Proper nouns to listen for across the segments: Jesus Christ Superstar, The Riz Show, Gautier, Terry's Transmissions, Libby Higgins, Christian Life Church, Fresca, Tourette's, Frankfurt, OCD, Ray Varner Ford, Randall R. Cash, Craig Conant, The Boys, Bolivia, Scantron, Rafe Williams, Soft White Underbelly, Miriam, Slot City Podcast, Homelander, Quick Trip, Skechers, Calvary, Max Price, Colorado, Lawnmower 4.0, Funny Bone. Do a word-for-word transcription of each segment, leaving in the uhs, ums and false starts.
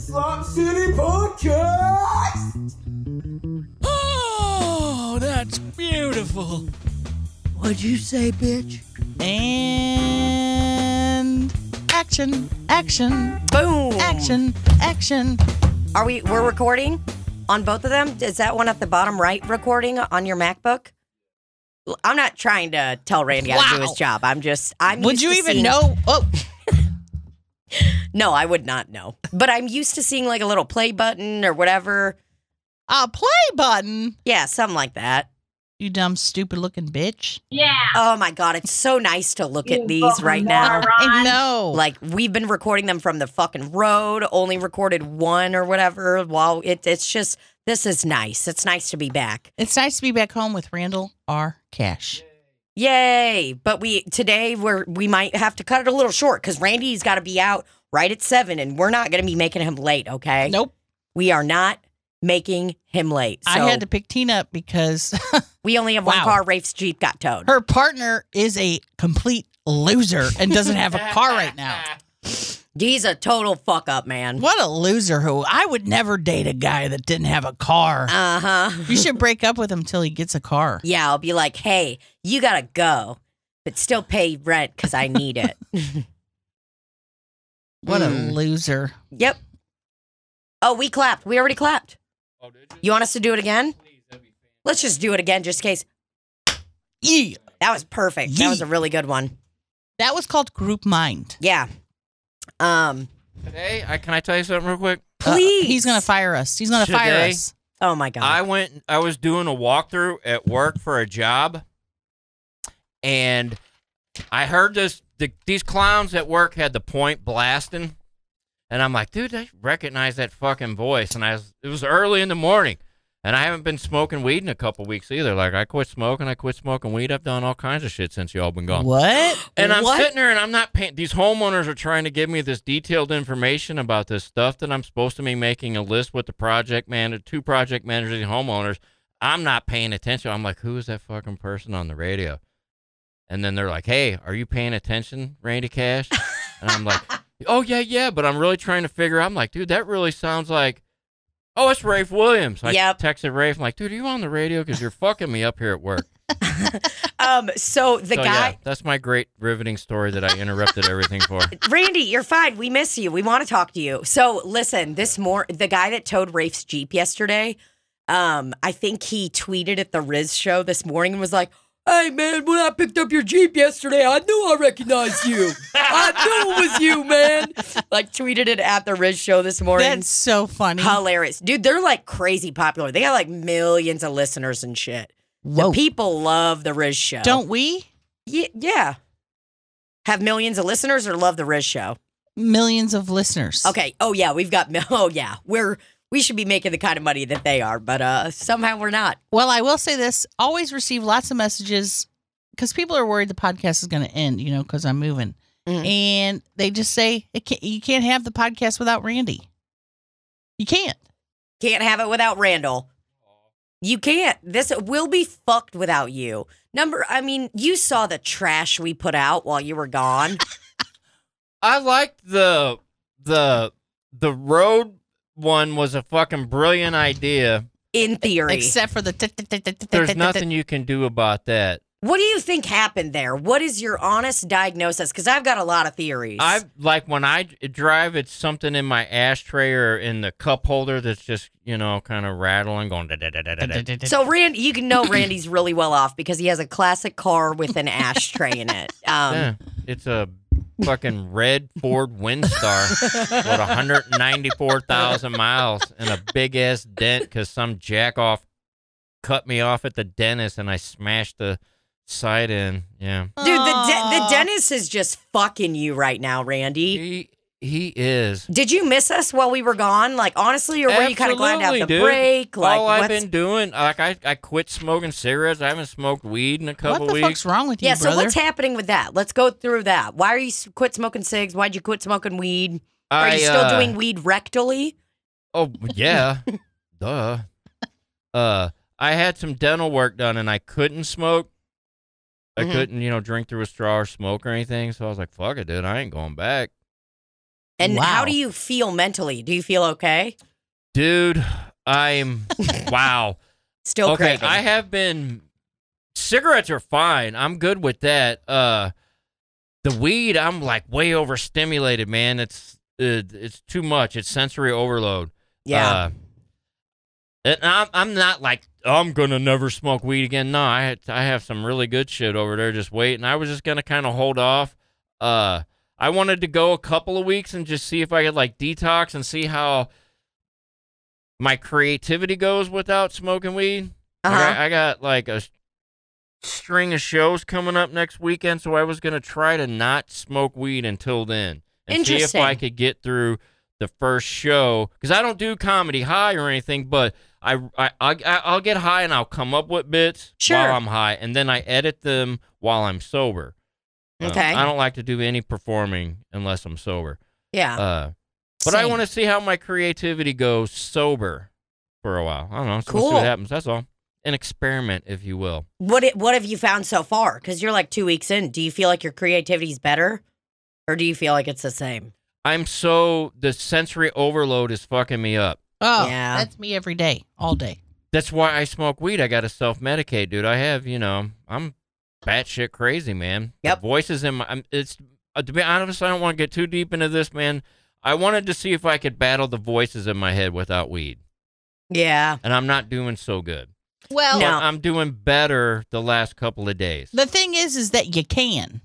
Slot City Podcast! Oh, that's beautiful. What'd you say, bitch? And action, action, boom, action, action. Are we? We're recording on both of them. Is that one at the bottom right recording on your MacBook? I'm not trying to tell Randy wow. how to do his job. I'm just. I'm. Would you even seeing... know? Oh. No, I would not know. But I'm used to seeing like a little play button or whatever. A play button? Yeah, something like that. You dumb, stupid-looking bitch. Yeah. Oh, my God. It's so nice to look at these right now. I know. Like, we've been recording them from the fucking road, only recorded one or whatever. Wow. It, it's just, this is nice. It's nice to be back. It's nice to be back home with Randall R. Cash. Yay. But we today, we're, we might have to cut it a little short because Randy's got to be out right at seven, and we're not going to be making him late, okay? Nope. We are not making him late. So I had to pick Tina up because... We only have one wow. car. Rafe's Jeep got towed. Her partner is a complete loser and doesn't have a car right now. He's a total fuck up, man. What a loser who... I would never date a guy that didn't have a car. Uh-huh. You should break up with him till he gets a car. Yeah, I'll be like, hey, you gotta go, but still pay rent because I need it. What mm. a loser. Yep. Oh, we clapped. We already clapped. Oh, did you? You want us to do it again? Let's just do it again, just in case. Yeah. That was perfect. Yeah. That was a really good one. That was called Group Mind. Yeah. Um. Today, I, can I tell you something real quick? Please. Uh, he's going to fire us. He's going to fire us. Oh, my God. I went. I was doing a walkthrough at work for a job, and I heard this. The, these clowns at work had the point blasting, and I'm like, dude, I recognize that fucking voice. And I was, it was early in the morning. And I haven't been smoking weed in a couple weeks either. Like, I quit smoking. I quit smoking weed. I've done all kinds of shit since y'all been gone. What? And I'm what? sitting there, and I'm not paying. These homeowners are trying to give me this detailed information about this stuff that I'm supposed to be making a list with the project manager, two project managers and homeowners. I'm not paying attention. I'm like, who is that fucking person on the radio? And then they're like, hey, are you paying attention, Randy Cash? And I'm like, oh, yeah, yeah. But I'm really trying to figure out. I'm like, dude, that really sounds like. Oh, it's Rafe Williams. I yep. texted Rafe. I'm like, dude, are you on the radio? Because you're fucking me up here at work. um, so the so, guy... Yeah, that's my great riveting story that I interrupted everything for. Randy, you're fine. We miss you. We want to talk to you. So listen, this more the guy that towed Rafe's Jeep yesterday, um, I think he tweeted at The Riz Show this morning and was like, hey, man, when I picked up your Jeep yesterday, I knew I recognized you. I knew it was you, man. Like, tweeted it at The Riz Show this morning. That's so funny. Hilarious. Dude, they're, like, crazy popular. They got, like, millions of listeners and shit. Whoa. The people love The Riz Show. Don't we? Yeah, yeah. Have millions of listeners or love The Riz Show? Millions of listeners. Okay. Oh, yeah. We've got... Oh, yeah. We're... We should be making the kind of money that they are, but uh, somehow we're not. Well, I will say this. Always receive lots of messages because people are worried the podcast is going to end, you know, because I'm moving. Mm-hmm. And they just say, it can't, you can't have the podcast without Randy. You can't. Can't have it without Randall. You can't. This will be fucked without you. Number, I mean, you saw the trash we put out while you were gone. I liked the, the, the road. One was a fucking brilliant idea. In theory. Except for the... T- t- t- t- t- There's nothing you can do about that. What do you think happened there? What is your honest diagnosis? Because I've got a lot of theories. I Like, when I drive, it's something in my ashtray or in the cup holder that's just, you know, kind of rattling, going... Da, da, da, da, da. So, Rand, you can know Randy's really well off because he has a classic car with an ashtray in it. Um, yeah, it's a... Fucking red Ford Windstar with one hundred ninety-four thousand miles and a big ass dent because some jack off cut me off at the dentist and I smashed the side in. Yeah, dude, the de- the dentist is just fucking you right now, Randy. He he is. Did you miss us while we were gone? Like honestly, or were Absolutely, you kind of glad to have the dude. break? Like, all I've what's... been doing, like I I quit smoking cigarettes. I haven't smoked weed in a couple what the weeks. What's wrong with you, yeah, brother? So what's happening with that? Let's go through that. Why are you quit smoking cigs? Why'd you quit smoking weed? I, are you still uh, doing weed rectally? Oh yeah, duh. Uh, I had some dental work done and I couldn't smoke. I mm-hmm. couldn't, you know, drink through a straw or smoke or anything. So I was like, fuck it, dude. I ain't going back. And wow. How do you feel mentally? Do you feel okay? Dude, I'm, wow. Still okay, craving. I have been, cigarettes are fine. I'm good with that. Uh, the weed, I'm like way overstimulated, man. It's, it, it's too much. It's sensory overload. Yeah. Uh, and I'm, I'm not like, I'm going to never smoke weed again. No, I had, I have some really good shit over there just waiting. I was just going to kind of hold off. Uh, I wanted to go a couple of weeks and just see if I could like detox and see how my creativity goes without smoking weed. Uh-huh. Like, I, I got like a string of shows coming up next weekend, so I was going to try to not smoke weed until then and see if I could get through the first show, because I don't do comedy high or anything, but I, I, I, I'll get high and I'll come up with bits sure. while I'm high, and then I edit them while I'm sober. Okay. Uh, I don't like to do any performing unless I'm sober. Yeah. Uh, but Same. I want to see how my creativity goes sober for a while. I don't know. So cool. Let's see what happens. That's all. An experiment, if you will. What it, What have you found so far? Because you're like two weeks in. Do you feel like your creativity's better, or do you feel like it's the same? I'm so the sensory overload is fucking me up. Oh, yeah. That's me every day, all day. That's why I smoke weed. I got to self-medicate, dude. I have, you know, I'm. Batshit crazy, man. Yep. The voices in my, I'm, it's, uh, to be honest, I don't want to get too deep into this, man. I wanted to see if I could battle the voices in my head without weed. Yeah. And I'm not doing so good. Well, no. I'm doing better the last couple of days. The thing is, is that you can.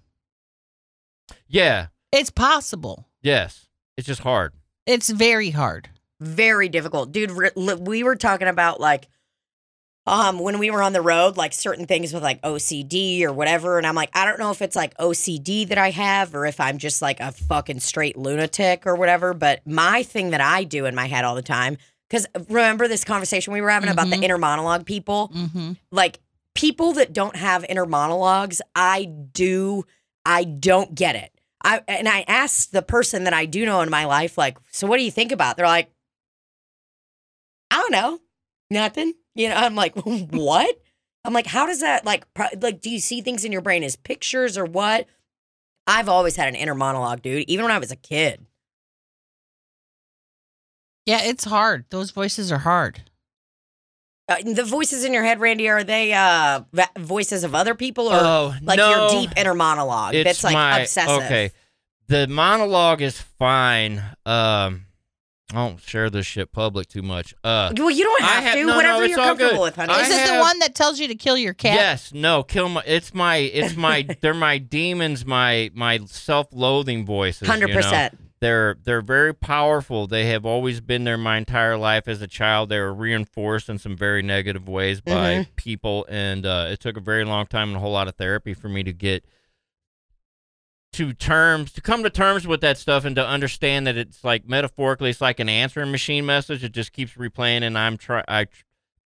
Yeah. It's possible. Yes. It's just hard. It's very hard. Very difficult. Dude, we were talking about like, Um, when we were on the road, like certain things with like O C D or whatever. And I'm like, I don't know if it's like O C D that I have or if I'm just like a fucking straight lunatic or whatever. But my thing that I do in my head all the time, because remember this conversation we were having mm-hmm. about the inner monologue people? Mm-hmm. Like people that don't have inner monologues, I do, I don't get it. I And I asked the person that I do know in my life, like, so what do you think about? They're like, I don't know, nothing. You know, I'm like, what? I'm like, how does that, like, pro- like, do you see things in your brain as pictures or what? I've always had an inner monologue, dude, even when I was a kid. Yeah, it's hard. Those voices are hard. Uh, the voices in your head, Randy, are they uh, voices of other people or oh, like no, your deep inner monologue? It's that's like my, obsessive. Okay. The monologue is fine. Um. I don't share this shit public too much. Uh, well, you don't have, have to. No, whatever no, you're comfortable with, honey. Is this the one that tells you to kill your cat? Yes. No. Kill my. It's my. It's my. They're my demons. My. My self-loathing voices. Hundred you know? percent. They're. They're very powerful. They have always been there my entire life. As a child, they were reinforced in some very negative ways by mm-hmm. people, and uh, it took a very long time and a whole lot of therapy for me to get. To terms, to come to terms with that stuff and to understand that it's like metaphorically, it's like an answering machine message. It just keeps replaying, and I'm try, I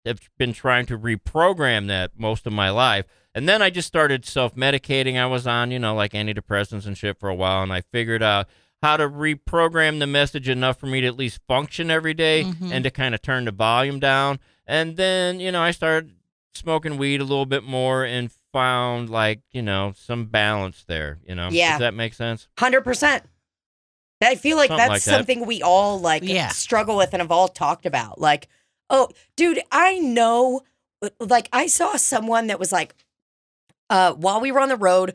have been trying to reprogram that most of my life. And then I just started self-medicating. I was on, you know, like antidepressants and shit for a while, and I figured out how to reprogram the message enough for me to at least function every day mm-hmm. and to kind of turn the volume down. And then, you know, I started smoking weed a little bit more and found like, you know, some balance there, you know? Yeah. Does that make sense? one hundred percent. I feel like something that's like something that. we all like yeah. struggle with and have all talked about. Like, oh, dude, I know, like I saw someone that was like, uh, while we were on the road,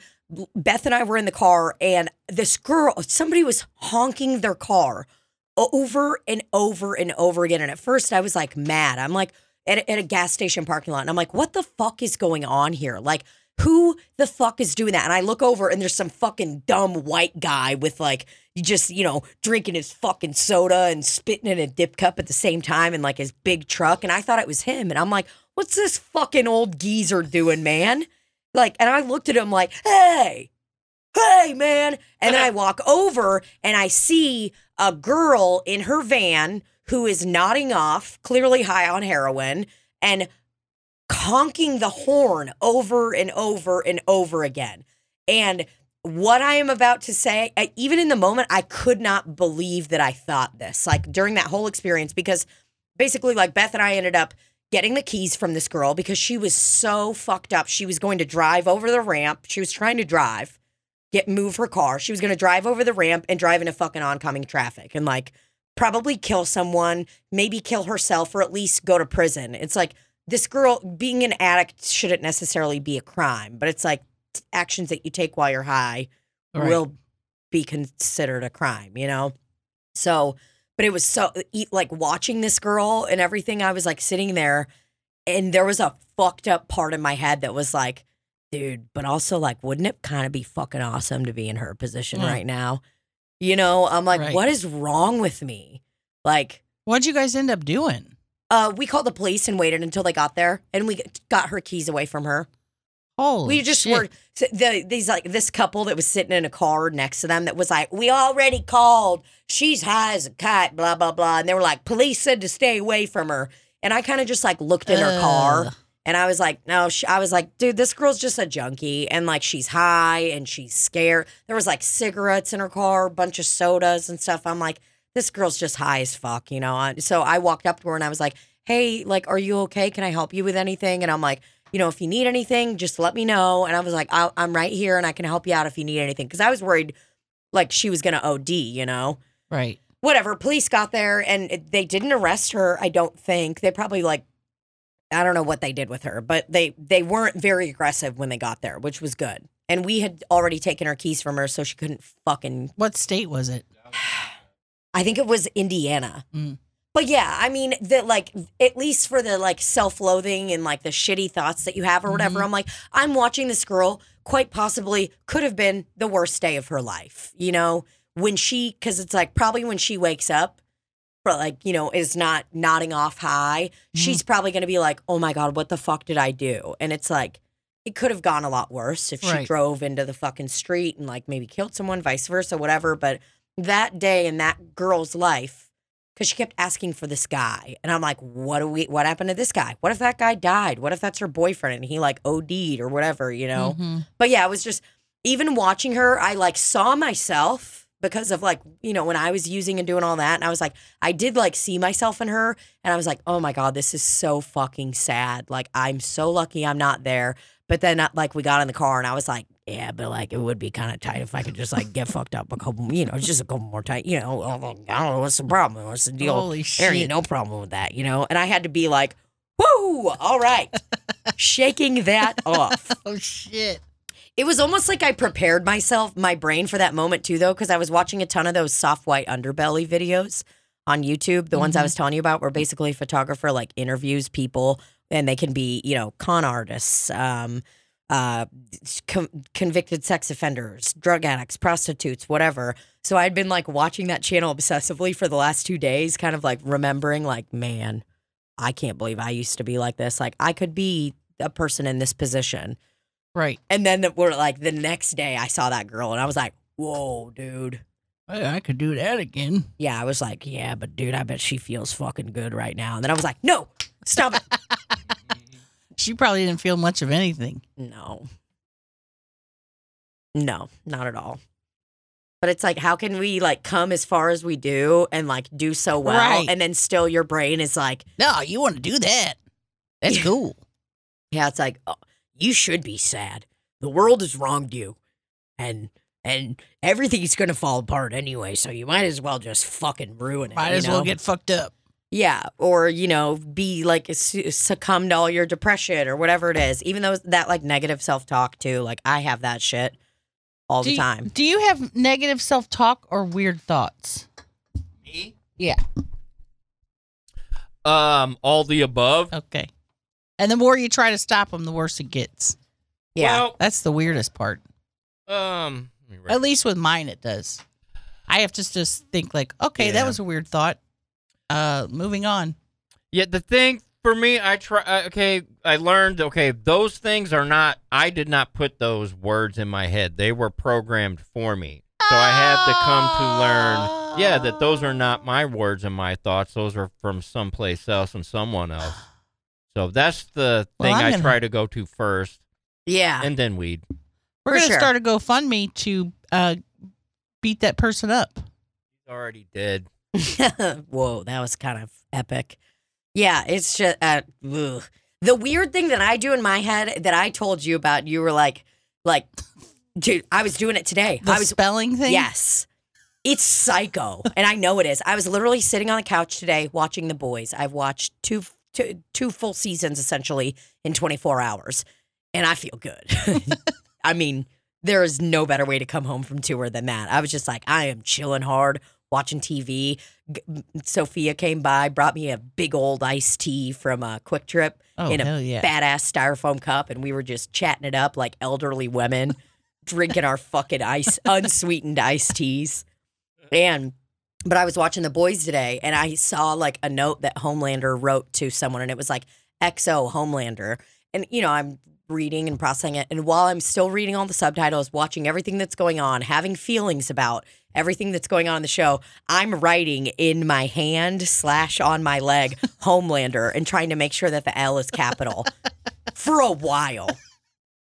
Beth and I were in the car and this girl, somebody was honking their car over and over and over again. And at first I was like mad. I'm like, At a, at a gas station parking lot. And I'm like, what the fuck is going on here? Like, who the fuck is doing that? And I look over and there's some fucking dumb white guy with like, you just, you know, drinking his fucking soda and spitting in a dip cup at the same time and like his big truck. And I thought it was him. And I'm like, what's this fucking old geezer doing, man? Like, and I looked at him like, hey, hey, man. And then I walk over and I see a girl in her van who is nodding off, clearly high on heroin, and honking the horn over and over and over again. And what I am about to say, even in the moment, I could not believe that I thought this, like during that whole experience, because basically like Beth and I ended up getting the keys from this girl because she was so fucked up. She was going to drive over the ramp. She was trying to drive. get move her car. She was going to drive over the ramp and drive into fucking oncoming traffic and, like, probably kill someone, maybe kill herself, or at least go to prison. It's like, this girl, being an addict shouldn't necessarily be a crime, but it's like actions that you take while you're high All right. will be considered a crime, you know? So, but it was so, like, watching this girl and everything, I was, like, sitting there, and there was a fucked up part in my head that was like, dude, but also, like, wouldn't it kind of be fucking awesome to be in her position mm. right now? You know, I'm like, right. what is wrong with me? Like, what'd you guys end up doing? Uh, we called the police and waited until they got there, and we got her keys away from her. Holy we just shit. were the, these like this couple that was sitting in a car next to them that was like, we already called. She's high as a kite, blah blah blah. And they were like, police said to stay away from her. And I kind of just like looked in her uh. car, and I was like, no. She, I was like, dude, this girl's just a junkie, and like she's high and she's scared. There was like cigarettes in her car, a bunch of sodas and stuff. I'm like, this girl's just high as fuck, you know? So I walked up to her and I was like, hey, like, are you okay? Can I help you with anything? And I'm like, you know, if you need anything, just let me know. And I was like, I'll, I'm right here and I can help you out if you need anything. Because I was worried, like, she was going to O D, you know? Right. Whatever. Police got there and it, they didn't arrest her, I don't think. They probably, like, I don't know what they did with her. But they, they weren't very aggressive when they got there, which was good. And we had already taken her keys from her, so she couldn't fucking... What state was it? I think it was Indiana. Mm. But yeah, I mean, the, like, at least for the, like, self-loathing and, like, the shitty thoughts that you have or whatever, mm-hmm. I'm like, I'm watching this girl quite possibly could have been the worst day of her life, you know, when she, because it's, like, probably when she wakes up, but, like, you know, is not nodding off high, mm-hmm. she's probably going to be like, oh, my God, what the fuck did I do? And it's, like, it could have gone a lot worse if right. she drove into the fucking street and, like, maybe killed someone, vice versa, whatever, but... That day in that girl's life, because she kept asking for this guy, and I'm like, "What do we? What happened to this guy? What if that guy died? What if that's her boyfriend and he like O D'd or whatever, you know?" Mm-hmm. But yeah, it was just even watching her, I like saw myself because of like you know when I was using and doing all that, and I was like, I did like see myself in her, and I was like, "Oh my God, this is so fucking sad. Like I'm so lucky I'm not there." But then like we got in the car, and I was like. Yeah, but, like, it would be kind of tight if I could just, like, get fucked up a couple, you know, just a couple more times, you know. I don't know. What's the problem? What's the deal? Holy shit. There ain't no problem with that, you know. And I had to be like, whoo, all right. Shaking that off. Oh, shit. It was almost like I prepared myself, my brain for that moment, too, though, because I was watching a ton of those Soft White Underbelly videos on YouTube. The mm-hmm. ones I was telling you about were basically a photographer, like, interviews people, and they can be, you know, con artists, um... Uh, com- convicted sex offenders, drug addicts, prostitutes, whatever. So I'd been like watching that channel obsessively for the last two days, kind of like remembering like, man, I can't believe I used to be like this. Like I could be a person in this position. Right. And then the, we're like the next day I saw that girl and I was like, whoa, dude. I could do that again. Yeah, I was like, yeah, but dude, I bet she feels fucking good right now. And then I was like, no, stop it. She probably didn't feel much of anything. No. No, not at all. But it's like, how can we like come as far as we do and like do so well right. and then still your brain is like, no, you want to do that. That's yeah. cool. Yeah, it's like, oh, you should be sad. The world has wronged you and and everything's going to fall apart anyway, so you might as well just fucking ruin it. Might as know? well get fucked up. Yeah, or, you know, be, like, succumb to all your depression or whatever it is. Even though that, like, negative self-talk, too. Like, I have that shit all do the time. You, do you have negative self-talk or weird thoughts? Me? Yeah. Um, all the above. Okay. And the more you try to stop them, the worse it gets. Yeah. Well, that's the weirdest part. Um, At least with mine, it does. I have to just think, like, okay, yeah. that was a weird thought. Uh, moving on. Yeah, the thing for me, I try. Okay, I learned. Okay, those things are not. I did not put those words in my head. They were programmed for me, so I had to come to learn. Yeah, that those are not my words and my thoughts. Those are from someplace else and someone else. So that's the thing well, I gonna... try to go to first. Yeah, and then weed. We're for gonna sure. start a GoFundMe to uh, beat that person up. He's already dead. Whoa, that was kind of epic. Yeah, it's just uh, the weird thing that I do in my head that I told you about. You were like, like Dude, I was doing it today. The I was spelling thing? Yes. It's psycho. And I know it is. I was literally sitting on the couch today watching The Boys. I've watched two two, two full seasons essentially in twenty-four hours. And I feel good. I mean, there is no better way to come home from tour than that. I was just like, I am chilling hard, watching T V. G- Sophia came by, brought me a big old iced tea from uh, Quick Trip oh, in a yeah. badass styrofoam cup. And we were just chatting it up like elderly women, drinking our fucking ice, unsweetened iced teas. And, but I was watching The Boys today and I saw like a note that Homelander wrote to someone and it was like, X O Homelander. And, you know, I'm reading and processing it. And while I'm still reading all the subtitles, watching everything that's going on, having feelings about everything that's going on in the show, I'm writing in my hand slash on my leg Homelander and trying to make sure that the L is capital for a while.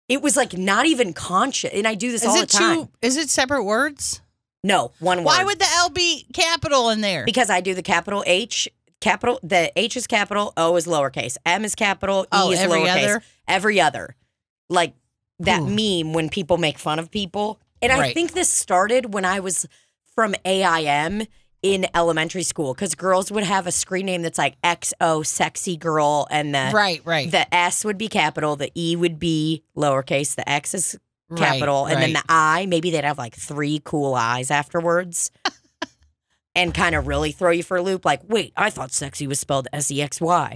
It was like not even conscious. And I do this is all the time. Two, is it separate words? No, one word. Why would the L be capital in there? Because I do the capital H. Capital. The H is capital. O is lowercase. M is capital. E oh, is every lowercase. Other? Every other. Like that Ooh. Meme when people make fun of people. And right. I think this started when I was from A I M in elementary school. Because girls would have a screen name that's like X O, sexy girl. And the, right, right. the S would be capital. The E would be lowercase. The X is capital. Right, and right. then the I, maybe they'd have like three cool eyes afterwards. And kind of really throw you for a loop. Like, wait, I thought sexy was spelled S E X Y.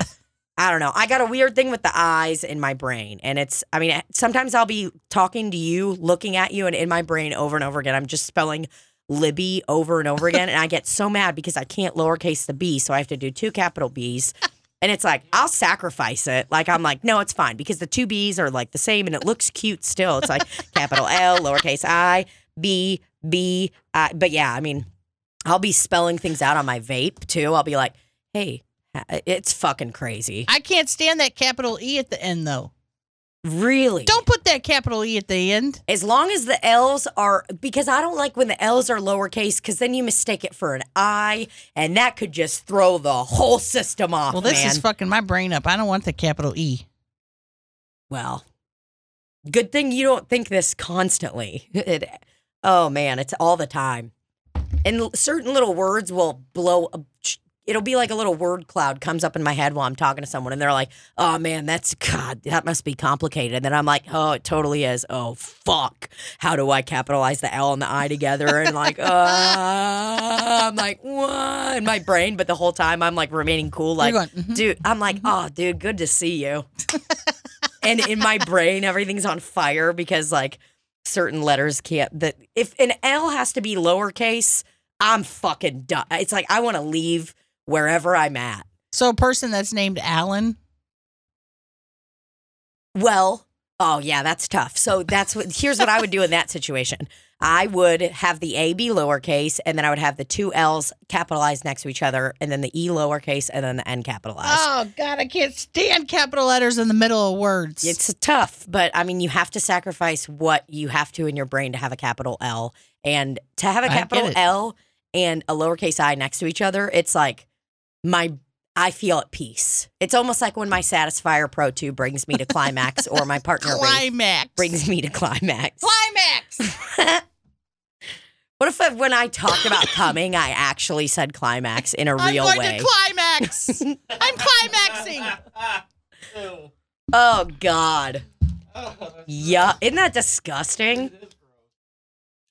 I don't know. I got a weird thing with the eyes in my brain. And it's, I mean, sometimes I'll be talking to you, looking at you, and in my brain over and over again, I'm just spelling Libby over and over again. And I get so mad because I can't lowercase the B, so I have to do two capital B's. And it's like, I'll sacrifice it. Like, I'm like, no, it's fine because the two B's are like the same and it looks cute still. It's like capital L, lowercase I, B, B. I. But yeah, I mean, I'll be spelling things out on my vape, too. I'll be like, hey, it's fucking crazy. I can't stand that capital E at the end, though. Really? Don't put that capital E at the end. As long as the L's are, because I don't like when the L's are lowercase, because then you mistake it for an I, and that could just throw the whole system off, Well, this man. is fucking my brain up. I don't want the capital E. Well, good thing you don't think this constantly. It, oh, man, it's all the time. And certain little words will blow, it'll be like a little word cloud comes up in my head while I'm talking to someone and they're like, oh man, that's, God, that must be complicated. And then I'm like, oh, it totally is. Oh, fuck. How do I capitalize the L and the I together? And like, uh, I'm like, what? In my brain, but the whole time I'm like remaining cool. Like, going, mm-hmm, dude, I'm like, mm-hmm. oh, dude, good to see you. And in my brain, everything's on fire because like, certain letters can't, that if an L has to be lowercase, I'm fucking done. It's like, I want to leave wherever I'm at. So a person that's named Alan? Well, oh yeah, that's tough. So that's what, here's what I would do in that situation. I would have the A be lowercase and then I would have the two L's capitalized next to each other and then the E lowercase and then the N capitalized. Oh God, I can't stand capital letters in the middle of words. It's tough, but I mean, you have to sacrifice what you have to in your brain to have a capital L, and to have a capital L and a lowercase I next to each other. It's like my, I feel at peace. It's almost like when my Satisfyer Pro two brings me to climax or my partner climax. brings me to climax. Climax! What if I, when I talk about coming, I actually said climax in a real way? I'm going to climax! I'm climaxing! Oh, God. Yeah, isn't that disgusting?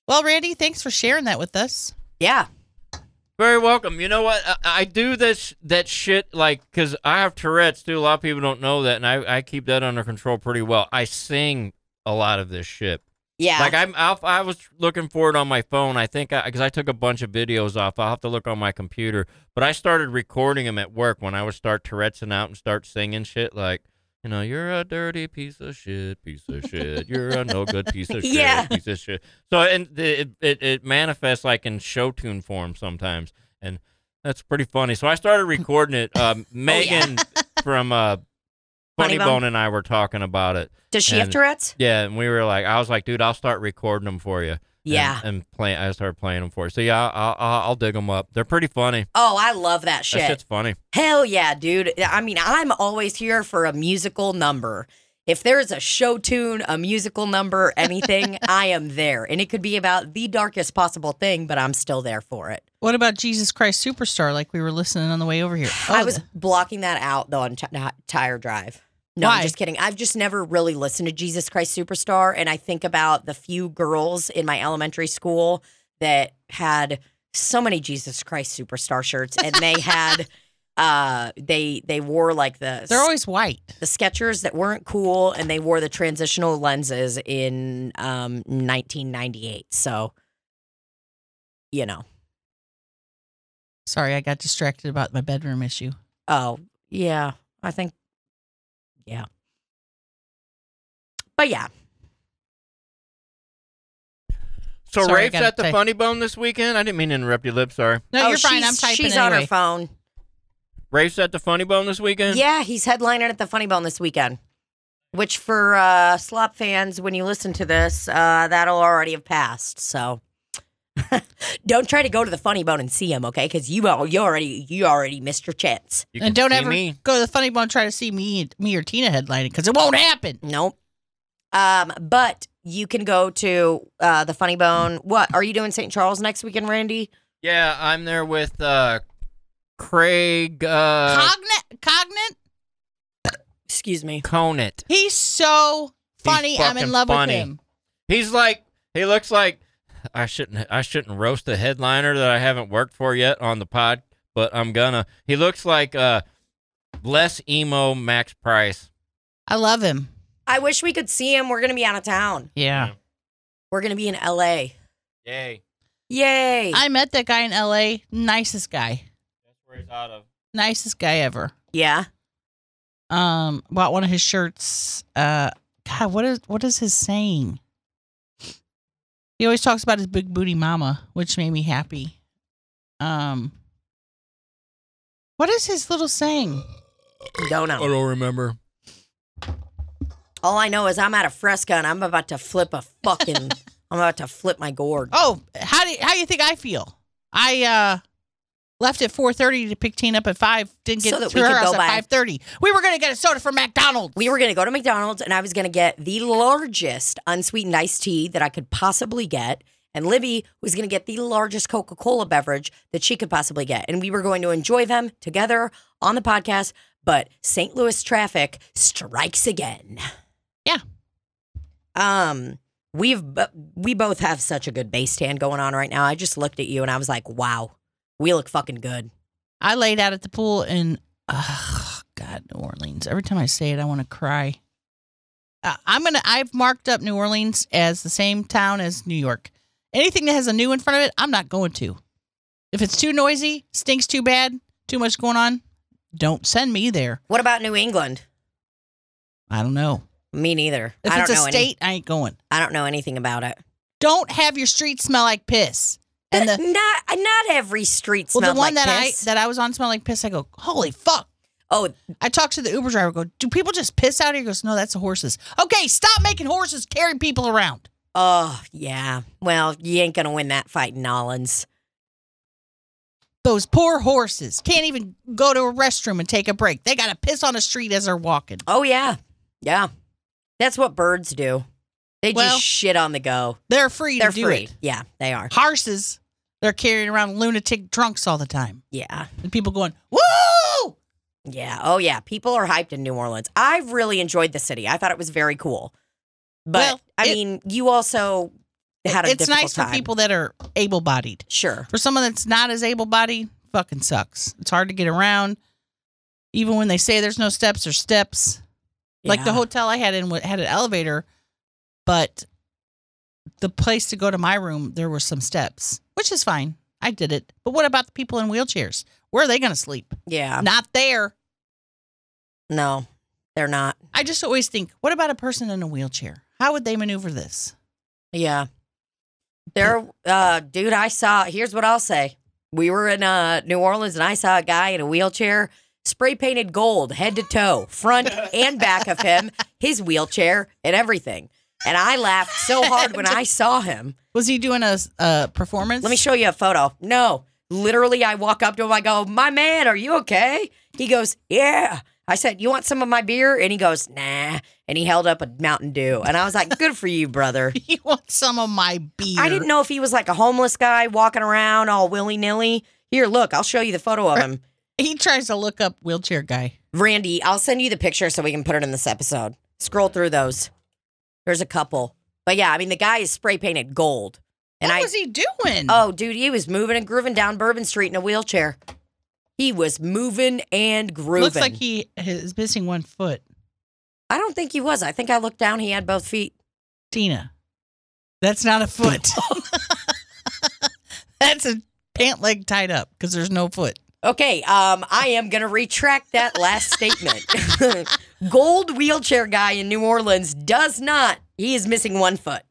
Well, Randy, thanks for sharing that with us. Yeah. Very welcome. You know what? I, I do this that shit like because I have Tourette's too. A lot of people don't know that, and I, I keep that under control pretty well. I sing a lot of this shit. Yeah. Like I'm, I'll, I was looking for it on my phone. I think because I, I took a bunch of videos off. I'll have to look on my computer. But I started recording them at work when I would start Tourette's-ing out and start singing shit like, you know, you're a dirty piece of shit, piece of shit. You're a no good piece of shit, yeah. piece of shit. So and it, it it manifests like in show tune form sometimes, and that's pretty funny. So I started recording it. Um, Megan oh, yeah. from uh, Funny Bone. Bone and I were talking about it. Does she and, have Tourette's? Yeah, and we were like, I was like, dude, I'll start recording them for you. Yeah, and, and play. I started playing them for you. So yeah, I'll, I'll I'll dig them up. They're pretty funny. Oh, I love that shit. That shit's funny. Hell yeah, dude. I mean, I'm always here for a musical number. If there is a show tune, a musical number, anything, I am there. And it could be about the darkest possible thing, but I'm still there for it. What about Jesus Christ Superstar, like we were listening on the way over here? Oh, I was the- blocking that out, though, on t- tire drive. No, Why? I'm just kidding. I've just never really listened to Jesus Christ Superstar. And I think about the few girls in my elementary school that had so many Jesus Christ Superstar shirts. And they had, uh, they they wore like the... They're always white. The Skechers that weren't cool. And they wore the transitional lenses in um, nineteen ninety-eight. So, you know. Sorry, I got distracted about my bedroom issue. Oh, yeah. I think... Yeah. But yeah. So sorry, Rafe's at the take... Funny Bone this weekend? I didn't mean to interrupt your lips, sorry. No, oh, you're fine. I'm typing She's anyway. on her phone. Rafe's at the Funny Bone this weekend? Yeah, he's headlining at the Funny Bone this weekend. Which for uh, slop fans, when you listen to this, uh, that'll already have passed. So don't try to go to the Funny Bone and see him, okay? Because you, you already you already missed your chance. You and don't ever me. go to the Funny Bone and try to see me me or Tina headlining, because it won't happen. Nope. Um, but you can go to uh, the Funny Bone. What, are you doing Saint Charles next weekend, Randy? Yeah, I'm there with uh, Craig... Uh, Cognate? Cognate? Excuse me. Conant. He's so funny. He's I'm in love funny. with him. He's like... He looks like... I shouldn't I shouldn't roast the headliner that I haven't worked for yet on the pod, but I'm gonna. He looks like uh, less emo Max Price. I love him. I wish we could see him. We're going to be out of town. Yeah. yeah. We're going to be in L A. Yay. Yay. I met that guy in L A. Nicest guy. That's where he's out of. Nicest guy ever. Yeah. Um, bought one of his shirts. Uh, God, what is what is his saying? He always talks about his big booty mama, which made me happy. Um, what is his little saying? Don't know. I don't remember. All I know is I'm out of Fresca and I'm about to flip a fucking. I'm about to flip my gourd. Oh, how do you, how do you think I feel? I uh, left at four thirty to pick Tina up at five. Didn't get so to her house at five thirty. We were gonna get a soda from McDonald's. We were gonna go to McDonald's and I was gonna get the largest unsweetened iced tea that I could possibly get, and Libby was gonna get the largest Coca-Cola beverage that she could possibly get, and we were going to enjoy them together on the podcast. But Saint Louis traffic strikes again. Yeah. Um. We've we both have such a good base tan going on right now. I just looked at you and I was like, wow. We look fucking good. I laid out at the pool in, oh, God, New Orleans. Every time I say it, I want to cry. Uh, I'm gonna. I've marked up New Orleans as the same town as New York. Anything that has a new in front of it, I'm not going to. If it's too noisy, stinks too bad, too much going on, don't send me there. What about New England? I don't know. Me neither. If I don't it's a know state, any- I ain't going. I don't know anything about it. Don't have your streets smell like piss. And the, not not every street smells like piss. Well, the one like that piss. I that I was on smelled like piss. I go, holy fuck! Oh, I talked to the Uber driver. Go, do people just piss out here? He goes, no, that's the horses. Okay, stop making horses carry people around. Oh yeah, well you ain't gonna win that fight, Nollins. Those poor horses can't even go to a restroom and take a break. They gotta piss on the street as they're walking. Oh yeah, yeah. That's what birds do. They well, just shit on the go. They're free they're to do free. it. Yeah, they are. Horses. They're carrying around lunatic drunks all the time. Yeah. And people going, woo! Yeah. Oh, yeah. People are hyped in New Orleans. I really enjoyed the city. I thought it was very cool. But, well, I it, mean, you also had a difficult time. It's nice for people that are able-bodied. Sure. For someone that's not as able-bodied, fucking sucks. It's hard to get around. Even when they say there's no steps, there's steps. Yeah. Like the hotel I had in had an elevator, but the place to go to my room, there were some steps. Which is fine. I did it. But what about the people in wheelchairs? Where are they going to sleep? Yeah. Not there. No, they're not. I just always think, what about a person in a wheelchair? How would they maneuver this? Yeah. There, uh, dude, I saw, here's what I'll say. We were in uh, New Orleans and I saw a guy in a wheelchair, spray painted gold, head to toe, front and back of him, his wheelchair and everything. And I laughed so hard when I saw him. Was he doing a uh, performance? Let me show you a photo. No. Literally, I walk up to him. I go, my man, are you okay? He goes, yeah. I said, you want some of my beer? And he goes, nah. And he held up a Mountain Dew. And I was like, good for you, brother. You want some of my beer? I didn't know if he was like a homeless guy walking around all willy-nilly. Here, look, I'll show you the photo of him. He tries to look up wheelchair guy. Randy, I'll send you the picture so we can put it in this episode. Scroll through those. There's a couple. But yeah, I mean, the guy is spray painted gold. And what I, was he doing? Oh, dude, he was moving and grooving down Bourbon Street in a wheelchair. He was moving and grooving. Looks like he is missing one foot. I don't think he was. I think I looked down. He had both feet. Tina, that's not a foot. That's a pant leg tied up because there's no foot. Okay, um, I am going to retract that last statement. Gold wheelchair guy in New Orleans does not. He is missing one foot.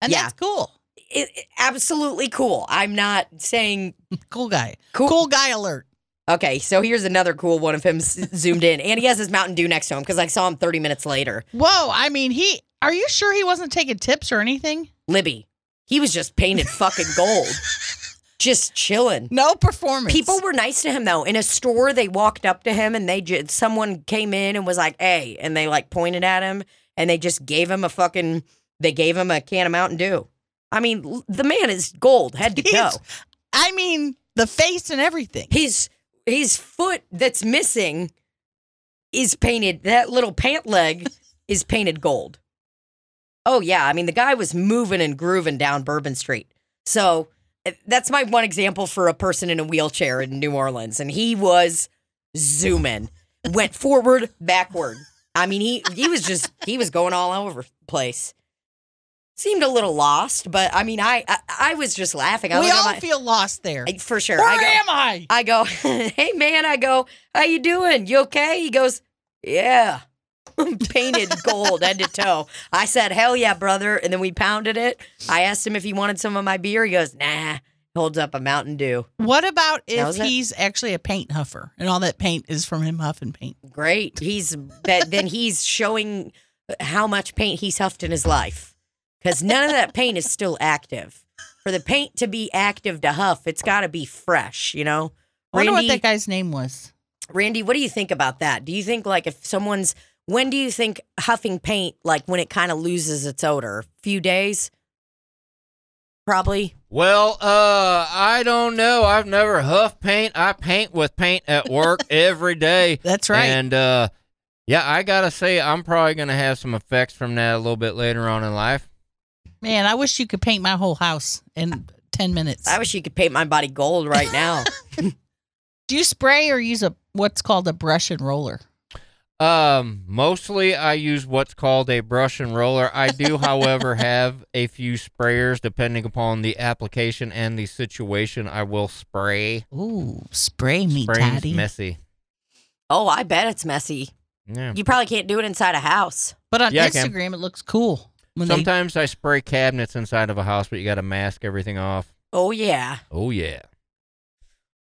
And yeah. That's cool. It, it, absolutely cool. I'm not saying... Cool guy. Cool, cool guy alert. Okay, so here's another cool one of him zoomed in. And he has his Mountain Dew next to him because I saw him thirty minutes later. Whoa, I mean, he... Are you sure he wasn't taking tips or anything? Libby, he was just painted fucking gold. Just chilling. No performance. People were nice to him, though. In a store, they walked up to him and they just, someone came in and was like, hey, and they like pointed at him and they just gave him a fucking... They gave him a can of Mountain Dew. I mean, the man is gold, head to toe. I mean, the face and everything. His... His foot that's missing is painted, that little pant leg is painted gold. Oh, yeah. I mean, the guy was moving and grooving down Bourbon Street. So that's my one example for a person in a wheelchair in New Orleans. And he was zooming, went forward, backward. I mean, he, he was just, he was going all over the place. Seemed a little lost, but I mean, I I, I was just laughing. I we all my, feel lost there. I, for sure. Where I go, am I? I go, hey, man, I go, how you doing? You okay? He goes, yeah. Painted gold, head to toe. I said, hell yeah, brother. And then we pounded it. I asked him if he wanted some of my beer. He goes, nah. Holds up a Mountain Dew. What about if he's it? actually a paint huffer and all that paint is from him huffing paint? Great. He's that, Then he's showing how much paint he's huffed in his life. Because none of that paint is still active. For the paint to be active to huff, it's got to be fresh, you know? Randy, I wonder what that guy's name was. Randy, what do you think about that? Do you think, like, if someone's... When do you think huffing paint, like, when it kind of loses its odor? A few days? Probably? Well, uh, I don't know. I've never huffed paint. I paint with paint at work every day. That's right. And, uh, yeah, I got to say, I'm probably going to have some effects from that a little bit later on in life. Man, I wish you could paint my whole house in ten minutes. I wish you could paint my body gold right now. Do you spray or use a what's called a brush and roller? Um, mostly I use what's called a brush and roller. I do, however, have a few sprayers depending upon the application and the situation. I will spray. Ooh, spray me, Spraying's Daddy. Messy. Oh, I bet it's messy. Yeah. You probably can't do it inside a house. But on yeah, Instagram, it looks cool. When Sometimes they... I spray cabinets inside of a house, but you got to mask everything off. Oh, yeah. Oh, yeah.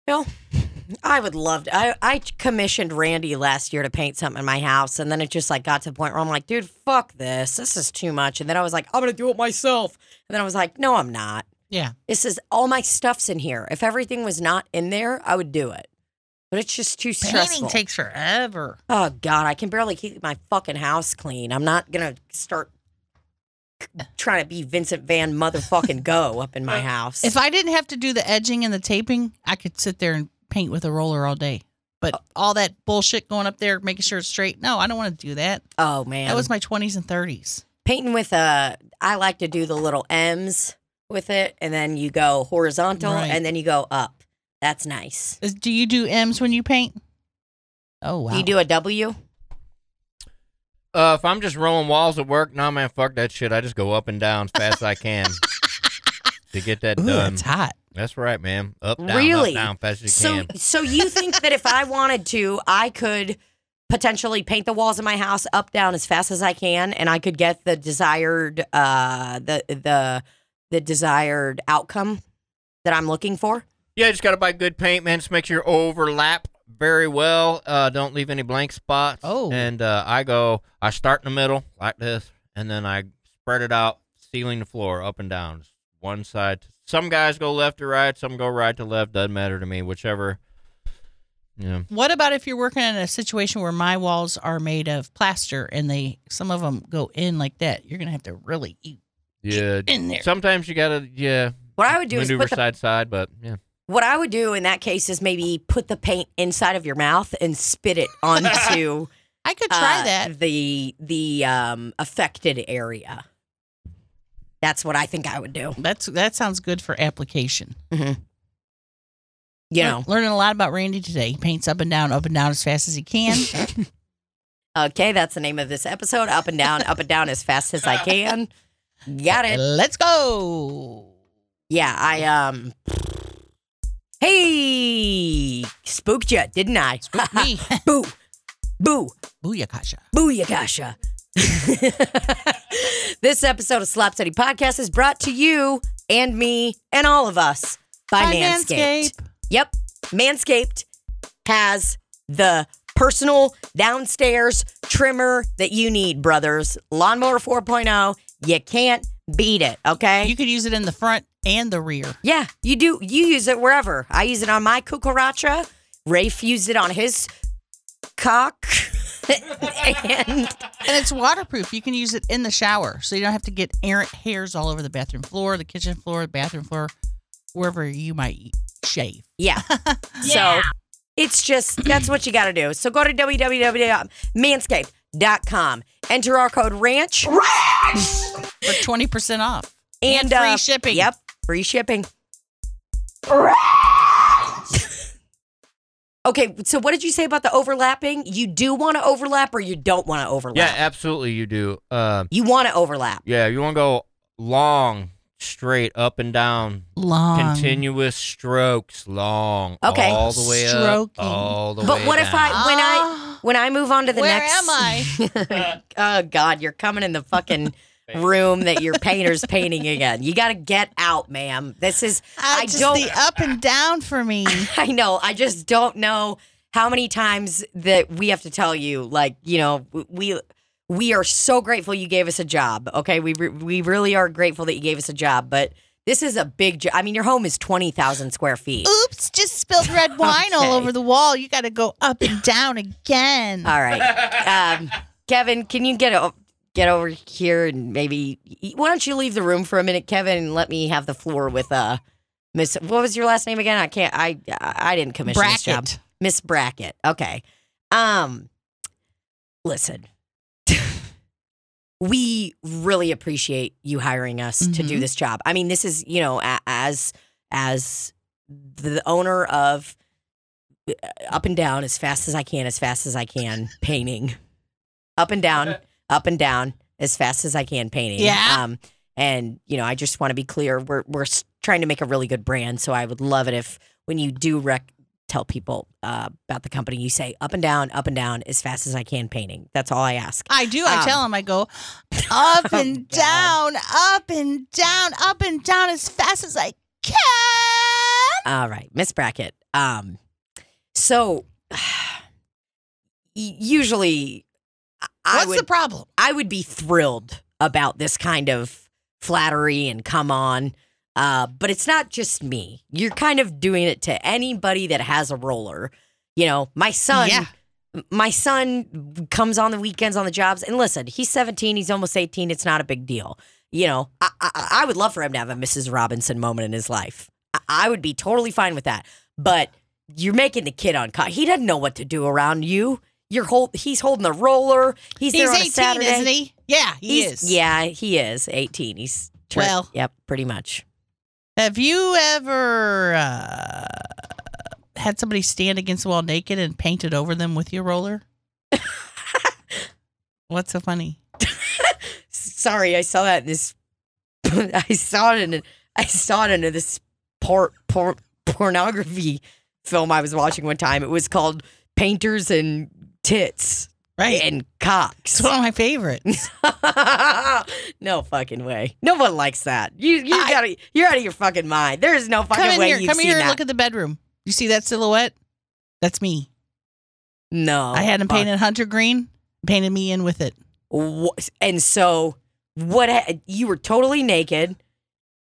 Well, I would love to. I, I commissioned Randy last year to paint something in my house, and then it just like got to the point where I'm like, dude, fuck this. This is too much. And then I was like, I'm going to do it myself. And then I was like, no, I'm not. Yeah. This is all my stuff's in here. If everything was not in there, I would do it. But it's just too stressful. Painting takes forever. Oh, God. I can barely keep my fucking house clean. I'm not going to start... trying to be Vincent Van motherfucking Gogh up in my house. If I didn't have to do the edging and the taping, I could sit there and paint with a roller all day. But oh. all that bullshit going up there, making sure it's straight. No, I don't want to do that. Oh, man. That was my twenties and thirties. Painting with a, I like to do the little M's with it, and then you go horizontal, right. And then you go up. That's nice. Do you do M's when you paint? Oh, wow. Do you do a W? Uh, if I'm just rolling walls at work, nah, man, fuck that shit. I just go up and down as fast as I can to get that Ooh, done. That's hot. That's right, man. Up, down, really? Up, down, fast as you so, can. So you think that if I wanted to, I could potentially paint the walls of my house up, down as fast as I can, and I could get the desired uh, the the the desired outcome that I'm looking for? Yeah, you just got to buy good paint, man. Just make sure you overlap very well. Uh, don't leave any blank spots. Oh. And uh, I go, I start in the middle like this, and then I spread it out, ceiling to floor, up and down. One side. Some guys go left to right, some go right to left. Doesn't matter to me. Whichever Yeah. What about if you're working in a situation where my walls are made of plaster and they some of them go in like that? You're gonna have to really eat. Yeah. In there. Sometimes you gotta. Yeah. What I would do maneuver is put the, side side, but yeah. What I would do in that case is maybe put the paint inside of your mouth and spit it onto. I could try uh, that. The the um, affected area. That's what I think I would do. That's that sounds good for application. Mm-hmm. You know, learning a lot about Randy today. He paints up and down, up and down as fast as he can. Okay, that's the name of this episode. Up and down, up and down as fast as I can. Got it. Let's go. Yeah, I, um... Hey! Spooked you, didn't I? Spooked me. Boo. Boo. Booyakasha. Booyakasha. This episode of Slop City Podcast is brought to you and me and all of us by, by Manscaped. Manscaped. Yep, Manscaped has the personal downstairs trimmer that you need, brothers. Lawnmower four point oh, you can't beat it, okay? You could use it in the front and the rear. Yeah, you do. You use it wherever. I use it on my cucaracha. Rafe used it on his cock. and, and it's waterproof. You can use it in the shower, so you don't have to get errant hairs all over the bathroom floor, the kitchen floor, the bathroom floor, wherever you might eat. Shave. Yeah. yeah. So it's just, that's what you got to do. So go to w w w dot manscaped dot com. Enter our code RANCH. RANCH! For twenty percent off. And, and free uh, shipping. Yep. Free shipping. RANCH! Okay. So what did you say about the overlapping? You do want to overlap or you don't want to overlap? Yeah, absolutely you do. Uh, you want to overlap. Yeah. You want to go long. Straight up and down, long, continuous strokes, long, okay, all the way stroking. Up, all the but way. But what down. If I when I when I move on to the where next? Where am I? Oh God, you're coming in the fucking room that your painter's painting again. You got to get out, ma'am. This is I, I just don't the up and down for me. I know. I just don't know how many times that we have to tell you, like you know, we. We are so grateful you gave us a job, okay? We re- we really are grateful that you gave us a job, but this is a big job. I mean, your home is twenty thousand square feet. Oops, just spilled red wine okay. all over the wall. You got to go up and down again. All right. Um, Kevin, can you get o- get over here and maybe... Why don't you leave the room for a minute, Kevin, and let me have the floor with uh, Miss... What was your last name again? I can't... I I didn't commission Brackett. This job. Miss Brackett. Okay. Um. Listen... We really appreciate you hiring us mm-hmm. to do this job. I mean, this is, you know, as as the owner of up and down as fast as I can, as fast as I can painting, up and down, up and down as fast as I can painting. Yeah. Um, and you know, I just want to be clear. We're we're trying to make a really good brand, so I would love it if when you do rec- tell people uh, about the company, you say up and down, up and down, as fast as I can painting. That's all I ask. I do. I um, tell them, I go up and down, up and down, up and down as fast as I can. All right, Miss Brackett. Um, so usually I What's would, the problem? I would be thrilled about this kind of flattery and come on. Uh, but it's not just me. You're kind of doing it to anybody that has a roller. You know, my son, yeah. my son comes on the weekends on the jobs. And listen, he's seventeen. He's almost eighteen. It's not a big deal. You know, I, I, I would love for him to have a Missus Robinson moment in his life. I, I would be totally fine with that. But you're making the kid uncomfortable. He doesn't know what to do around you. You're hold, He's holding the roller. He's, he's there on a Saturday. He's eighteen, isn't he? Yeah, he he's, is. Yeah, he is eighteen. He's tri- well, yep, pretty much. Have you ever uh, had somebody stand against the wall naked and painted over them with your roller? What's so funny? Sorry, I saw that in this. I saw it in. I saw it in this por, por, pornography film I was watching one time. It was called Painters and Tits, right? And cocks. It's one of my favorites. No fucking way. No one likes that. You you I, gotta you're out of your fucking mind. There is no fucking come in way here, you've come seen here and that. Look at the bedroom. You see that silhouette? That's me. No. I had him fuck. painted hunter green, painted me in with it. What, and so what you were totally naked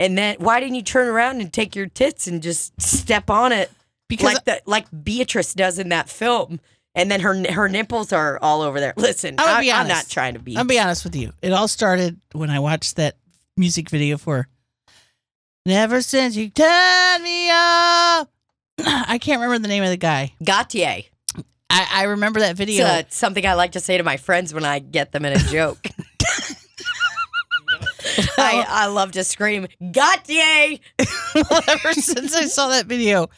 and then why didn't you turn around and take your tits and just step on it Because like, the, like Beatrice does in that film. And then her her nipples are all over there. Listen, I, be I'm not trying to be. I'll be honest with you. It all started when I watched that music video for Never Since You Turned Me Up. I can't remember the name of the guy. Gautier. I, I remember that video. It's uh, something I like to say to my friends when I get them in a joke. I, I love to scream, Gautier! Well, ever since I saw that video,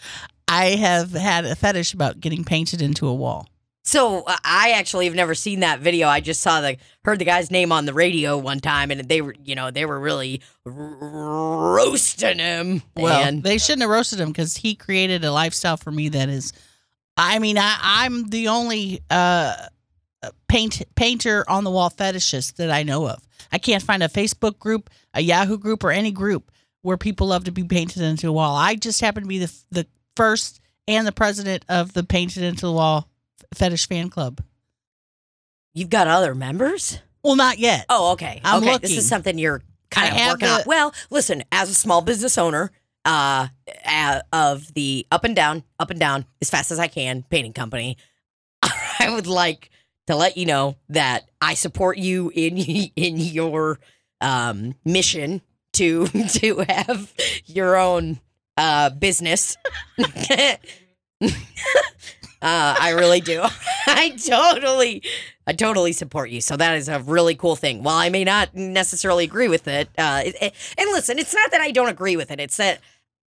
I have had a fetish about getting painted into a wall. So uh, I actually have never seen that video. I just saw the heard the guy's name on the radio one time, and they were, you know, they were really r- roasting him. Well, and they shouldn't have roasted him because he created a lifestyle for me that is, I mean, I, I'm the only uh, paint painter on the wall fetishist that I know of. I can't find a Facebook group, a Yahoo group, or any group where people love to be painted into a wall. I just happen to be the the first and the president of the Painted Into the Wall Fetish Fan Club. You've got other members? Well, not yet. Oh, okay. I'm okay. Looking. This is something you're kind I of working the- on. Well, listen, as a small business owner uh, of the up and down, up and down, as fast as I can, painting company, I would like to let you know that I support you in in your um, mission to to have your own uh, business. uh, I really do. I totally, I totally support you. So that is a really cool thing. While I may not necessarily agree with it, uh, it, it and listen, it's not that I don't agree with it. It's that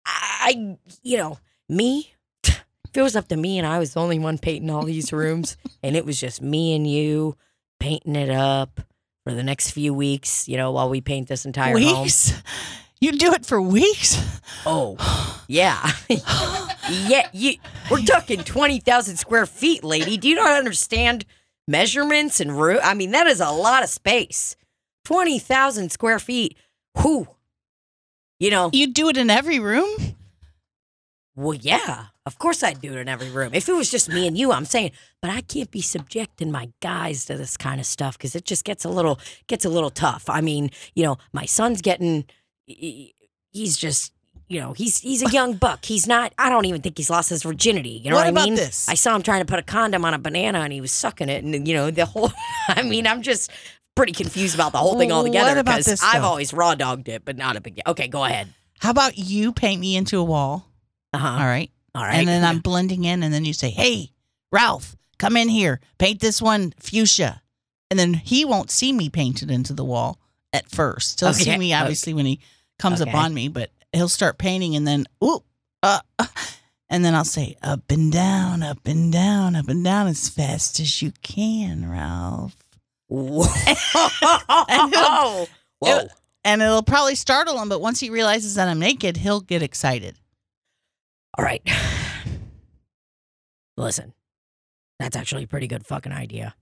I, you know, me. If it was up to me and I was the only one painting all these rooms and it was just me and you painting it up for the next few weeks, you know, while we paint this entire weeks? home. You do it for weeks? Oh, yeah. yeah, you, we're talking twenty thousand square feet, lady. Do you not understand measurements and room? I mean, that is a lot of space. twenty thousand square feet. Whew. You know. You do it in every room? Well, yeah. Of course I'd do it in every room. If it was just me and you, I'm saying, but I can't be subjecting my guys to this kind of stuff because it just gets a little gets a little tough. I mean, you know, my son's getting, he's just, you know, he's he's a young buck. He's not, I don't even think he's lost his virginity. You know what, what I mean? This? I saw him trying to put a condom on a banana and he was sucking it. And, you know, the whole, I mean, I'm just pretty confused about the whole thing altogether because I've always raw dogged it, but not a big, okay, go ahead. How about you paint me into a wall? Uh-huh. All right. All right. And then I'm blending in, and then you say, hey, Ralph, come in here. Paint this one fuchsia. And then he won't see me painted into the wall at first. He'll okay. see me, obviously, okay. when he comes okay. upon me, but he'll start painting, and then, ooh, uh, uh, and then I'll say, up and down, up and down, up and down as fast as you can, Ralph. Whoa. and, he'll, Whoa. It'll, and it'll probably startle him, but once he realizes that I'm naked, he'll get excited. All right. Listen, that's actually a pretty good fucking idea.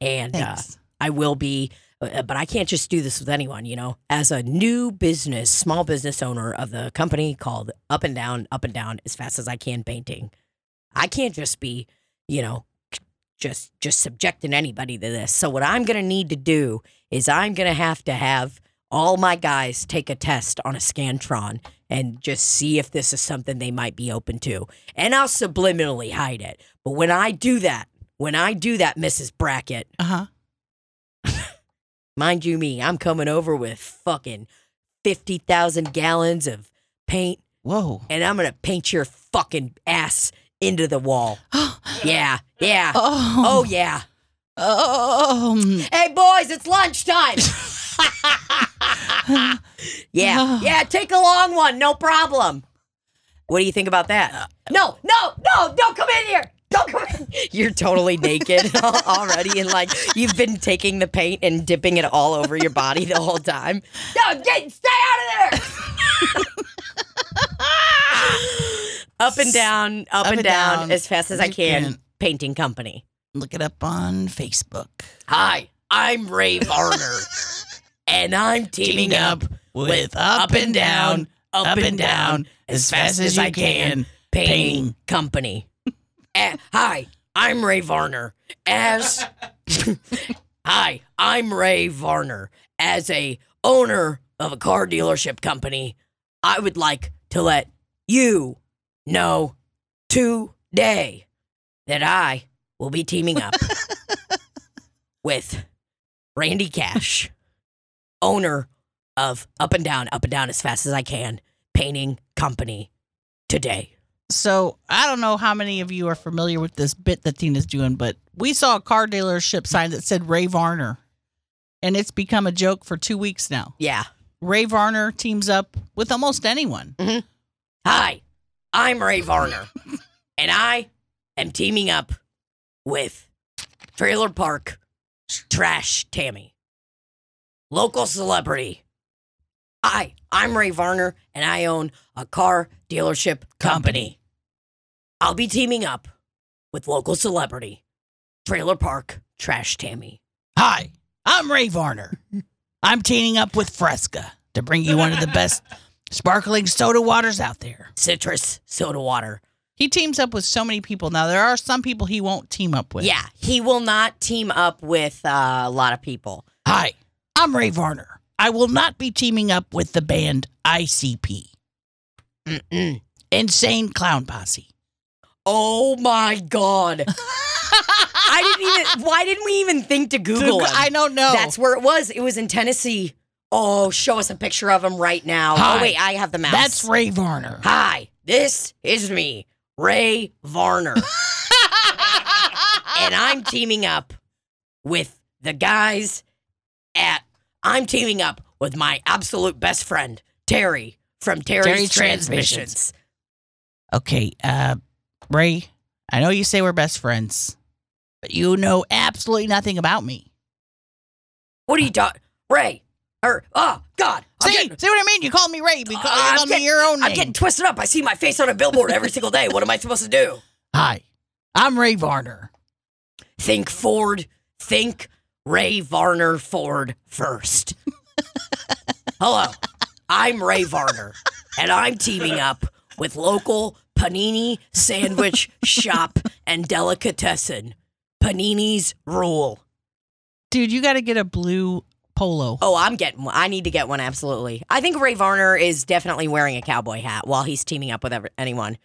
And uh, I will be, uh, but I can't just do this with anyone, you know. As a new business, small business owner of the company called Up and Down, Up and Down, As Fast As I Can Painting, I can't just be, you know, just, just subjecting anybody to this. So what I'm going to need to do is I'm going to have to have all my guys take a test on a Scantron and just see if this is something they might be open to. And I'll subliminally hide it. But when I do that, when I do that, Missus Brackett, uh huh. mind you me, I'm coming over with fucking fifty thousand gallons of paint. Whoa. And I'm going to paint your fucking ass into the wall. yeah. Yeah. Oh, oh yeah. Oh. Um. Hey, boys, it's lunchtime. yeah, yeah, take a long one, no problem. What do you think about that? No, no, no, don't come in here. Don't come in. You're totally naked already, and like you've been taking the paint and dipping it all over your body the whole time. No, get, stay out of there. Up and down, up, up and, and down, down, as fast as I can. Painting company. Look it up on Facebook. Hi, I'm Ray Varner. And I'm teaming, teaming up with, with up and down, up and down, as fast as I can, painting company. uh, hi, I'm Ray Varner. As hi, I'm Ray Varner. As a owner of a car dealership company, I would like to let you know today that I will be teaming up with Randy Cash, owner of Up and Down, Up and Down as Fast as I Can, painting company today. So I don't know how many of you are familiar with this bit that Tina's doing, but we saw a car dealership sign that said Ray Varner, and it's become a joke for two weeks now. Yeah. Ray Varner teams up with almost anyone. Mm-hmm. Hi, I'm Ray Varner, and I am teaming up with Trailer Park Trash Tammy, local celebrity. Hi, I'm Ray Varner, and I own a car dealership company. company. I'll be teaming up with local celebrity, Trailer Park Trash Tammy. Hi, I'm Ray Varner. I'm teaming up with Fresca to bring you one of the best sparkling soda waters out there. Citrus soda water. He teams up with so many people. Now, there are some people he won't team up with. Yeah, he will not team up with uh, a lot of people. Hi, I'm Ray Varner. I will not be teaming up with the band I C P. Mm-mm. Insane Clown Posse. Oh, my God. I didn't even... Why didn't we even think to Google it? I don't know. That's where it was. It was in Tennessee. Oh, show us a picture of him right now. Hi. Oh, wait, I have the mouse. That's Ray Varner. Hi, this is me, Ray Varner. And I'm teaming up with the guys at... I'm teaming up with my absolute best friend, Terry, from Terry's, Terry's Transmissions. Transmissions. Okay, uh, Ray, I know you say we're best friends, but you know absolutely nothing about me. What are you talking? Ray, or, oh, God. I'm see, getting, see what I mean? You called me Ray because uh, you called me your own name. I'm getting twisted up. I see my face on a billboard every single day. What am I supposed to do? Hi, I'm Ray Varner. Think Ford. Think Ray Varner Ford first. Hello, I'm Ray Varner, and I'm teaming up with local panini sandwich shop and delicatessen. Panini's rule. Dude, you got to get a blue polo. Oh, I'm getting one. I need to get one, absolutely. I think Ray Varner is definitely wearing a cowboy hat while he's teaming up with every- anyone.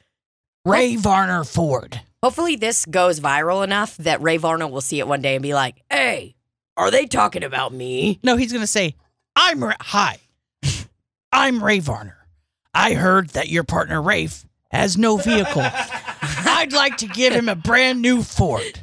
Ray Ho- Varner Ford. Hopefully this goes viral enough that Ray Varner will see it one day and be like, hey, are they talking about me? No, he's going to say, I'm Ra- hi, I'm Ray Varner. I heard that your partner, Rafe, has no vehicle. I'd like to give him a brand new Ford.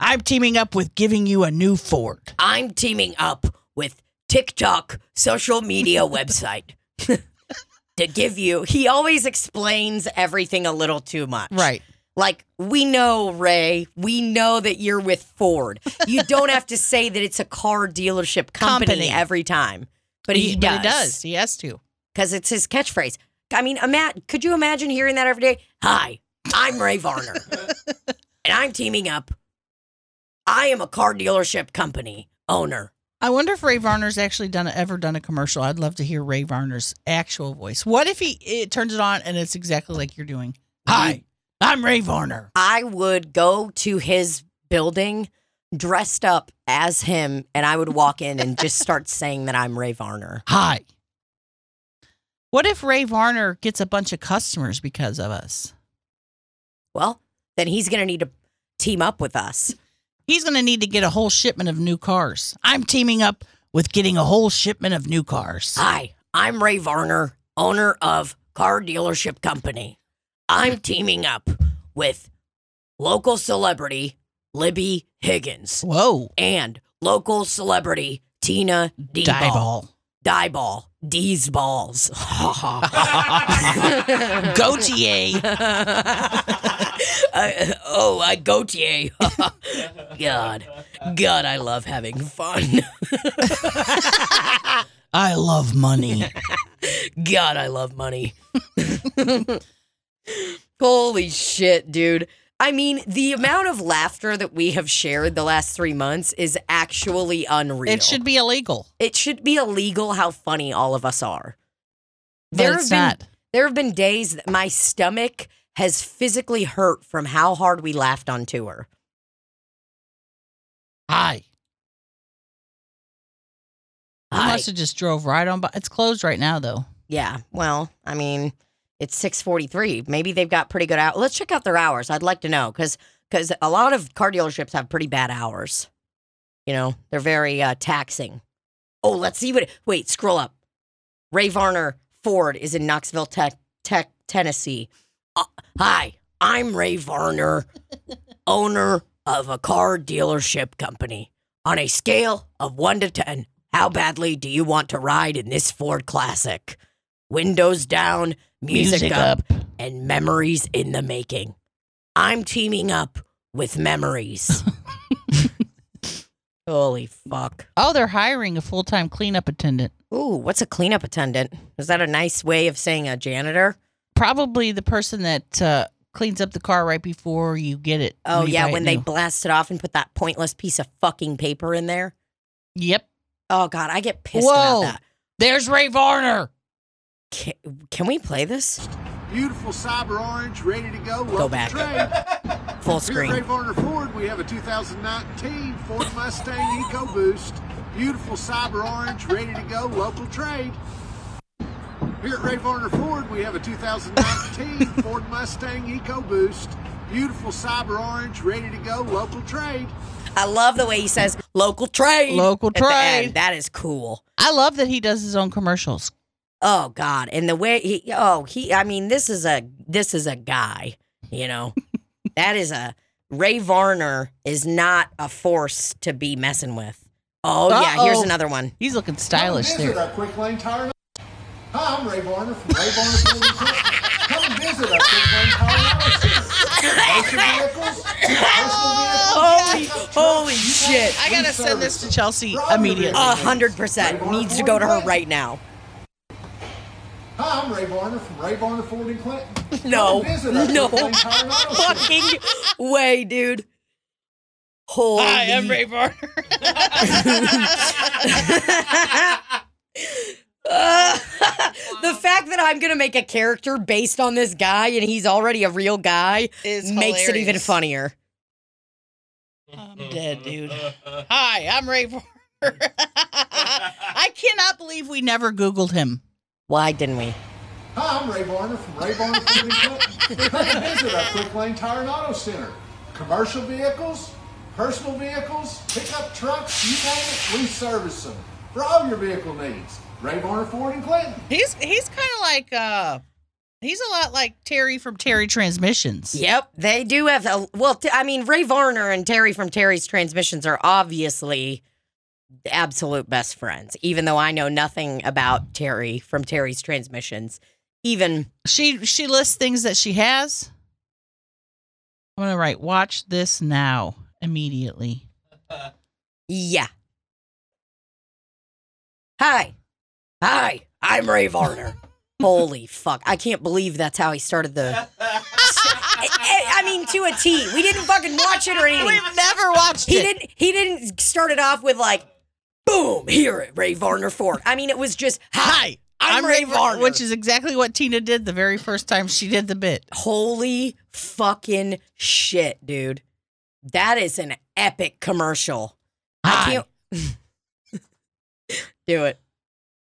I'm teaming up with giving you a new Ford. I'm teaming up with TikTok social media website to give you. He always explains everything a little too much. Right. Like, we know, Ray, we know that you're with Ford. You don't have to say that it's a car dealership company, company. every time. But he, he does. But he does. He has to. Because it's his catchphrase. I mean, ima- could you imagine hearing that every day? Hi, I'm Ray Varner. And I'm teaming up. I am a car dealership company owner. I wonder if Ray Varner's actually done ever done a commercial. I'd love to hear Ray Varner's actual voice. What if he it turns it on and it's exactly like you're doing? Hi. I'm Ray Varner. I would go to his building dressed up as him, and I would walk in and just start saying that I'm Ray Varner. Hi. What if Ray Varner gets a bunch of customers because of us? Well, then he's going to need to team up with us. He's going to need to get a whole shipment of new cars. I'm teaming up with getting a whole shipment of new cars. Hi, I'm Ray Varner, owner of Car Dealership Company. I'm teaming up with local celebrity Libby Higgins. Whoa. And local celebrity Tina D. Die Ball. Die Ball. D's balls. Gautier. I, oh, I Gautier. God. God, I love having fun. I love money. God, I love money. Holy shit, dude. I mean, the amount of laughter that we have shared the last three months is actually unreal. It should be illegal. It should be illegal how funny all of us are. But there it's have not. Been, there have been days that my stomach has physically hurt from how hard we laughed on tour. Hi. I must have just drove right on by. It's closed right now, though. Yeah, well, I mean... It's six forty-three. Maybe they've got pretty good hours. Let's check out their hours. I'd like to know, because because a lot of car dealerships have pretty bad hours. You know, they're very uh, taxing. Oh, let's see what... Wait, scroll up. Ray Varner Ford is in Knoxville, Tech, Tech, Tennessee. Uh, hi, I'm Ray Varner, owner of a car dealership company. On a scale of one to ten, how badly do you want to ride in this Ford Classic? Windows down, music, music up, up, and memories in the making. I'm teaming up with memories. Holy fuck. Oh, they're hiring a full-time cleanup attendant. Ooh, what's a cleanup attendant? Is that a nice way of saying a janitor? Probably the person that uh, cleans up the car right before you get it. Oh, yeah, when they blast it off and put that pointless piece of fucking paper in there. Yep. Oh, God, I get pissed Whoa. about that. There's Ray Varner. Can, can we play this? Beautiful cyber orange, ready to go. Go back. Full screen. Here at Ray Varner Ford, we have a two thousand nineteen Ford Mustang EcoBoost. Beautiful cyber orange, ready to go, local trade. Here at Ray Varner Ford, we have a two thousand nineteen Ford Mustang EcoBoost. Beautiful cyber orange, ready to go, local trade. I love the way he says local trade. Local trade. At the end. That is cool. I love that he does his own commercials. Oh, God. And the way he, oh, he, I mean, this is a, this is a guy, you know, that is a, Ray Varner is not a force to be messing with. Oh, Uh-oh. yeah. Here's another one. He's looking stylish there. Our Quick Lane Tire. Hi, I'm Ray Varner from Ray Varner. Come visit our Quick Lane Tire. Vehicles. Holy, holy shit. I got to send this to Chelsea immediately. A hundred percent needs to go to her right now. Hi, I'm Ray Varner from Ray Varner Ford in Clinton. No, no fucking way, dude. Holy. Hi, I'm Ray Varner. uh, the fact that I'm going to make a character based on this guy and he's already a real guy makes hilarious. It even funnier. I'm dead, dude. Hi, I'm Ray Varner. I cannot believe we never Googled him. Why didn't we? Hi, I'm Ray Varner from Ray Varner Ford and Clinton. Come visit our Quick Lane Tire and Auto Center. Commercial vehicles, personal vehicles, pickup trucks, you name it, we service them. For all your vehicle needs. Ray Varner Ford and Clinton. He's he's kind of like, uh, he's a lot like Terry from Terry Transmissions. Yep, they do have, a, well, t- I mean, Ray Varner and Terry from Terry's Transmissions are obviously... absolute best friends, even though I know nothing about Terry from Terry's Transmissions. Even she she lists things that she has. I'm gonna write watch this now immediately. Yeah. Hi. Hi, I'm Ray Varner. Holy fuck. I can't believe that's how he started the I mean, to a T. We didn't fucking watch it or anything. We've never watched he it. Didn't he didn't start it off with like boom, here at Ray Varner Ford. I mean, it was just, hi, I'm, I'm Ray, Ray Varner. Varner. Which is exactly what Tina did the very first time she did the bit. Holy fucking shit, dude. That is an epic commercial. Hi. I can't... Do it.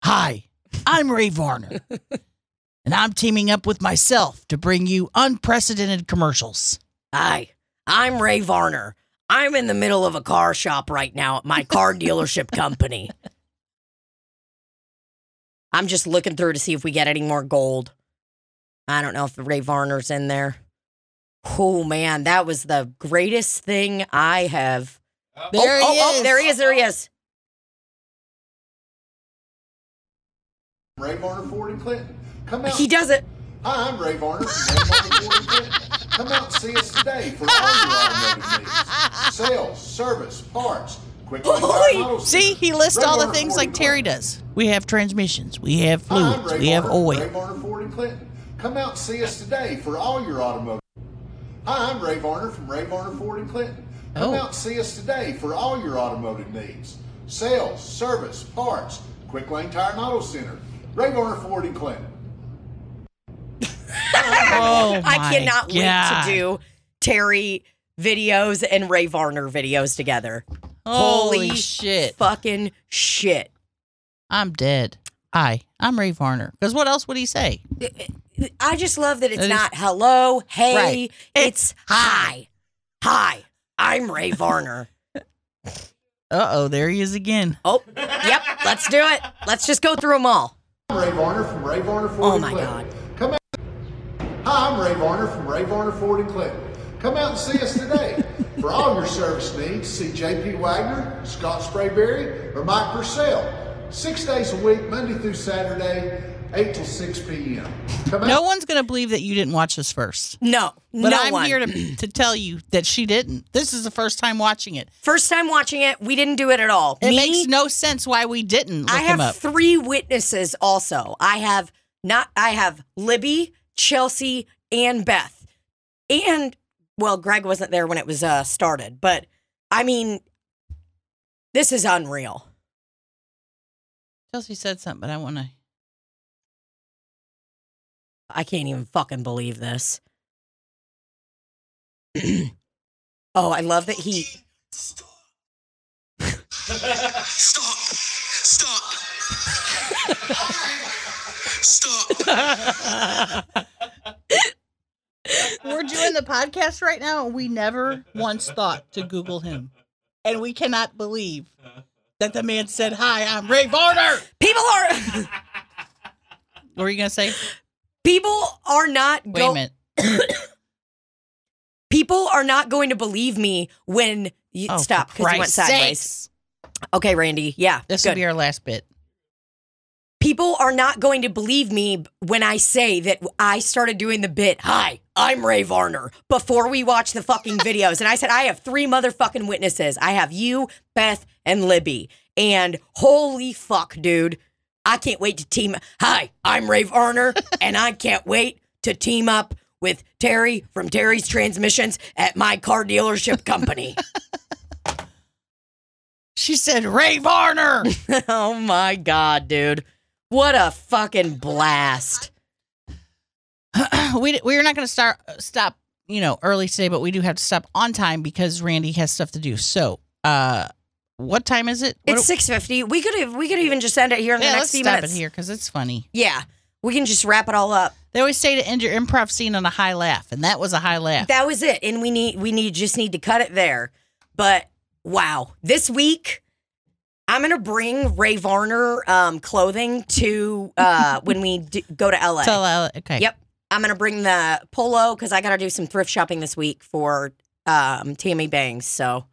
Hi, I'm Ray Varner. And I'm teaming up with myself to bring you unprecedented commercials. Hi, I'm Ray Varner. I'm in the middle of a car shop right now at my car dealership company. I'm just looking through to see if we get any more gold. I don't know if Ray Varner's in there. Oh, man, that was the greatest thing I have. Oh, there oh, he oh, is. Oh, there he is. There he is. Ray Varner Ford and Clinton. Come out. He does it. Hi, I'm Ray Varner from Ray Varner Ford and Clinton. Come out and see us today for all your automotive needs. Sales, service, parts, quick oh, See, he lists Ray all Varner the things Ford like Terry does. We have transmissions. We have fluids. Hi, we Varner, have oil. Ray Varner Ford and Clinton. Come out and see us today for all your automotive. Hi, I'm Ray Varner from Ray Varner Ford and Clinton. Come oh. out and see us today for all your automotive needs. Sales, service, parts, Quick Lane Tire and Auto Center. Ray Varner Ford and Clinton. Oh I cannot God. wait to do Terry videos and Ray Varner videos together. Holy, Holy shit. Fucking shit. I'm dead. Hi, I'm Ray Varner. Because what else would he say? I just love that it's it not hello, hey, right. it's, it's hi. Hi, I'm Ray Varner. Uh-oh, there he is again. Oh, yep, let's do it. Let's just go through them all. I'm Ray Varner from Ray Varner Ford oh and Clinton. Oh, my God. Come out. Hi, I'm Ray Varner from Ray Varner Ford and Clinton. Come out and see us today. For all your service needs, see J P. Wagner, Scott Sprayberry, or Mike Purcell. Six days a week, Monday through Saturday, eight till six p.m. No one's going to believe that you didn't watch this first. No, but no I'm one. here to, to tell you that she didn't. This is the first time watching it. First time watching it. We didn't do it at all. It Me, makes no sense why we didn't look I have him up. Three witnesses also. I have not. I have Libby, Chelsea, and Beth. And, well, Greg wasn't there when it was uh, started. But, I mean, this is unreal. Chelsea said something, but I want to... I can't even fucking believe this. Oh, I love that he... Stop. Stop. Stop. Stop. We're doing the podcast right now, and we never once thought to Google him. And we cannot believe that the man said, hi, I'm Ray Varner. People are... What were you going to say? People are not go- Wait a minute. People are not going to believe me when you oh, stop because you went sideways. Sakes. Okay, Randy. Yeah. This good. will be our last bit. People are not going to believe me when I say that I started doing the bit, hi, I'm Ray Varner, before we watch the fucking videos. And I said, I have three motherfucking witnesses. I have you, Beth, and Libby. And holy fuck, dude. I can't wait to team up. Hi, I'm Ray Varner, and I can't wait to team up with Terry from Terry's Transmissions at my car dealership company. She said, Ray Varner. Oh, my God, dude. What a fucking blast. we, we're not going to start stop, you know, early today, but we do have to stop on time because Randy has stuff to do. So, uh. What time is it? It's six fifty. We could have, we could even just end it here in yeah, the next few minutes. Let's stop it here because it's funny. Yeah, we can just wrap it all up. They always say to end your improv scene on a high laugh, and that was a high laugh. That was it, and we need we need just need to cut it there. But wow, this week I'm gonna bring Ray Varner um, clothing to uh, when we do, go to L A. To L A. Okay. Yep, I'm gonna bring the polo because I gotta do some thrift shopping this week for um, Tammy Bangs. So.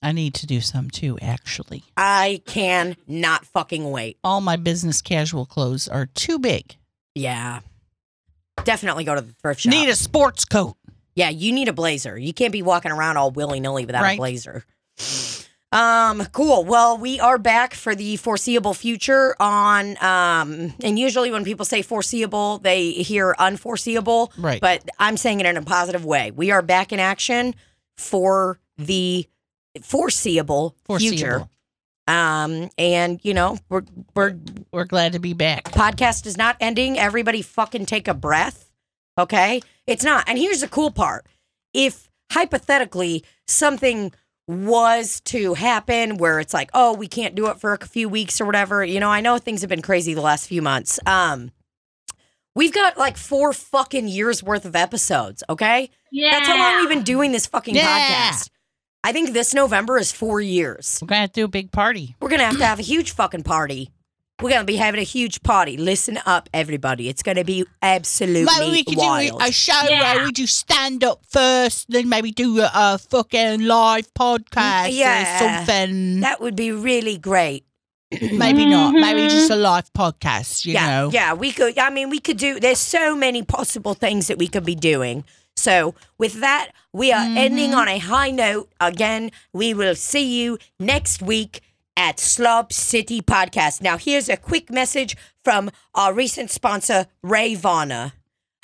I need to do some, too, actually. I can not fucking wait. All my business casual clothes are too big. Yeah. Definitely go to the thrift shop. Need a sports coat. Yeah, you need a blazer. You can't be walking around all willy-nilly without right. a blazer. Um, cool. Well, we are back for the foreseeable future on, um, and usually when people say foreseeable, they hear unforeseeable. Right. But I'm saying it in a positive way. We are back in action for the Foreseeable, foreseeable future. Um, and, you know, we're, we're we're glad to be back. Podcast is not ending. Everybody fucking take a breath. Okay? It's not. And here's the cool part. If hypothetically something was to happen where it's like, oh, we can't do it for a few weeks or whatever. You know, I know things have been crazy the last few months. Um, we've got like four fucking years worth of episodes. Okay? Yeah. That's how long we've been doing this fucking yeah. podcast. I think this November is four years. We're going to have to do a big party. We're going to have to have a huge fucking party. We're going to be having a huge party. Listen up, everybody. It's going to be absolutely wild. Maybe we could do a show yeah. where we do stand-up first, then maybe do a, a fucking live podcast yeah. or something. That would be really great. Maybe not. Maybe just a live podcast, you yeah. know. Yeah, we could. I mean, we could do... There's so many possible things that we could be doing. So with that, we are mm-hmm. ending on a high note. Again, we will see you next week at Slot City Podcast. Now, here's a quick message from our recent sponsor, Ray Varner.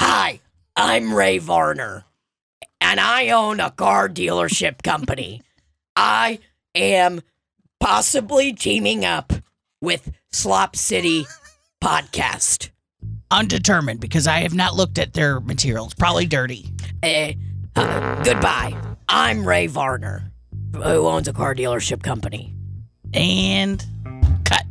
Hi, I'm Ray Varner, and I own a car dealership company. I am possibly teaming up with Slot City Podcast. Undetermined, because I have not looked at their materials. Probably dirty. Uh, uh, goodbye. I'm Ray Varner, who owns a car dealership company. And cut.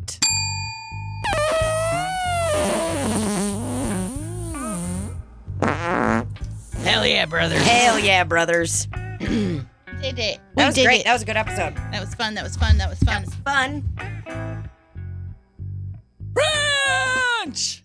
Hell yeah, brothers. Hell yeah, brothers. Did it. That was great. It. That was a good episode. That was fun. That was fun. That was fun. That was fun. Brunch!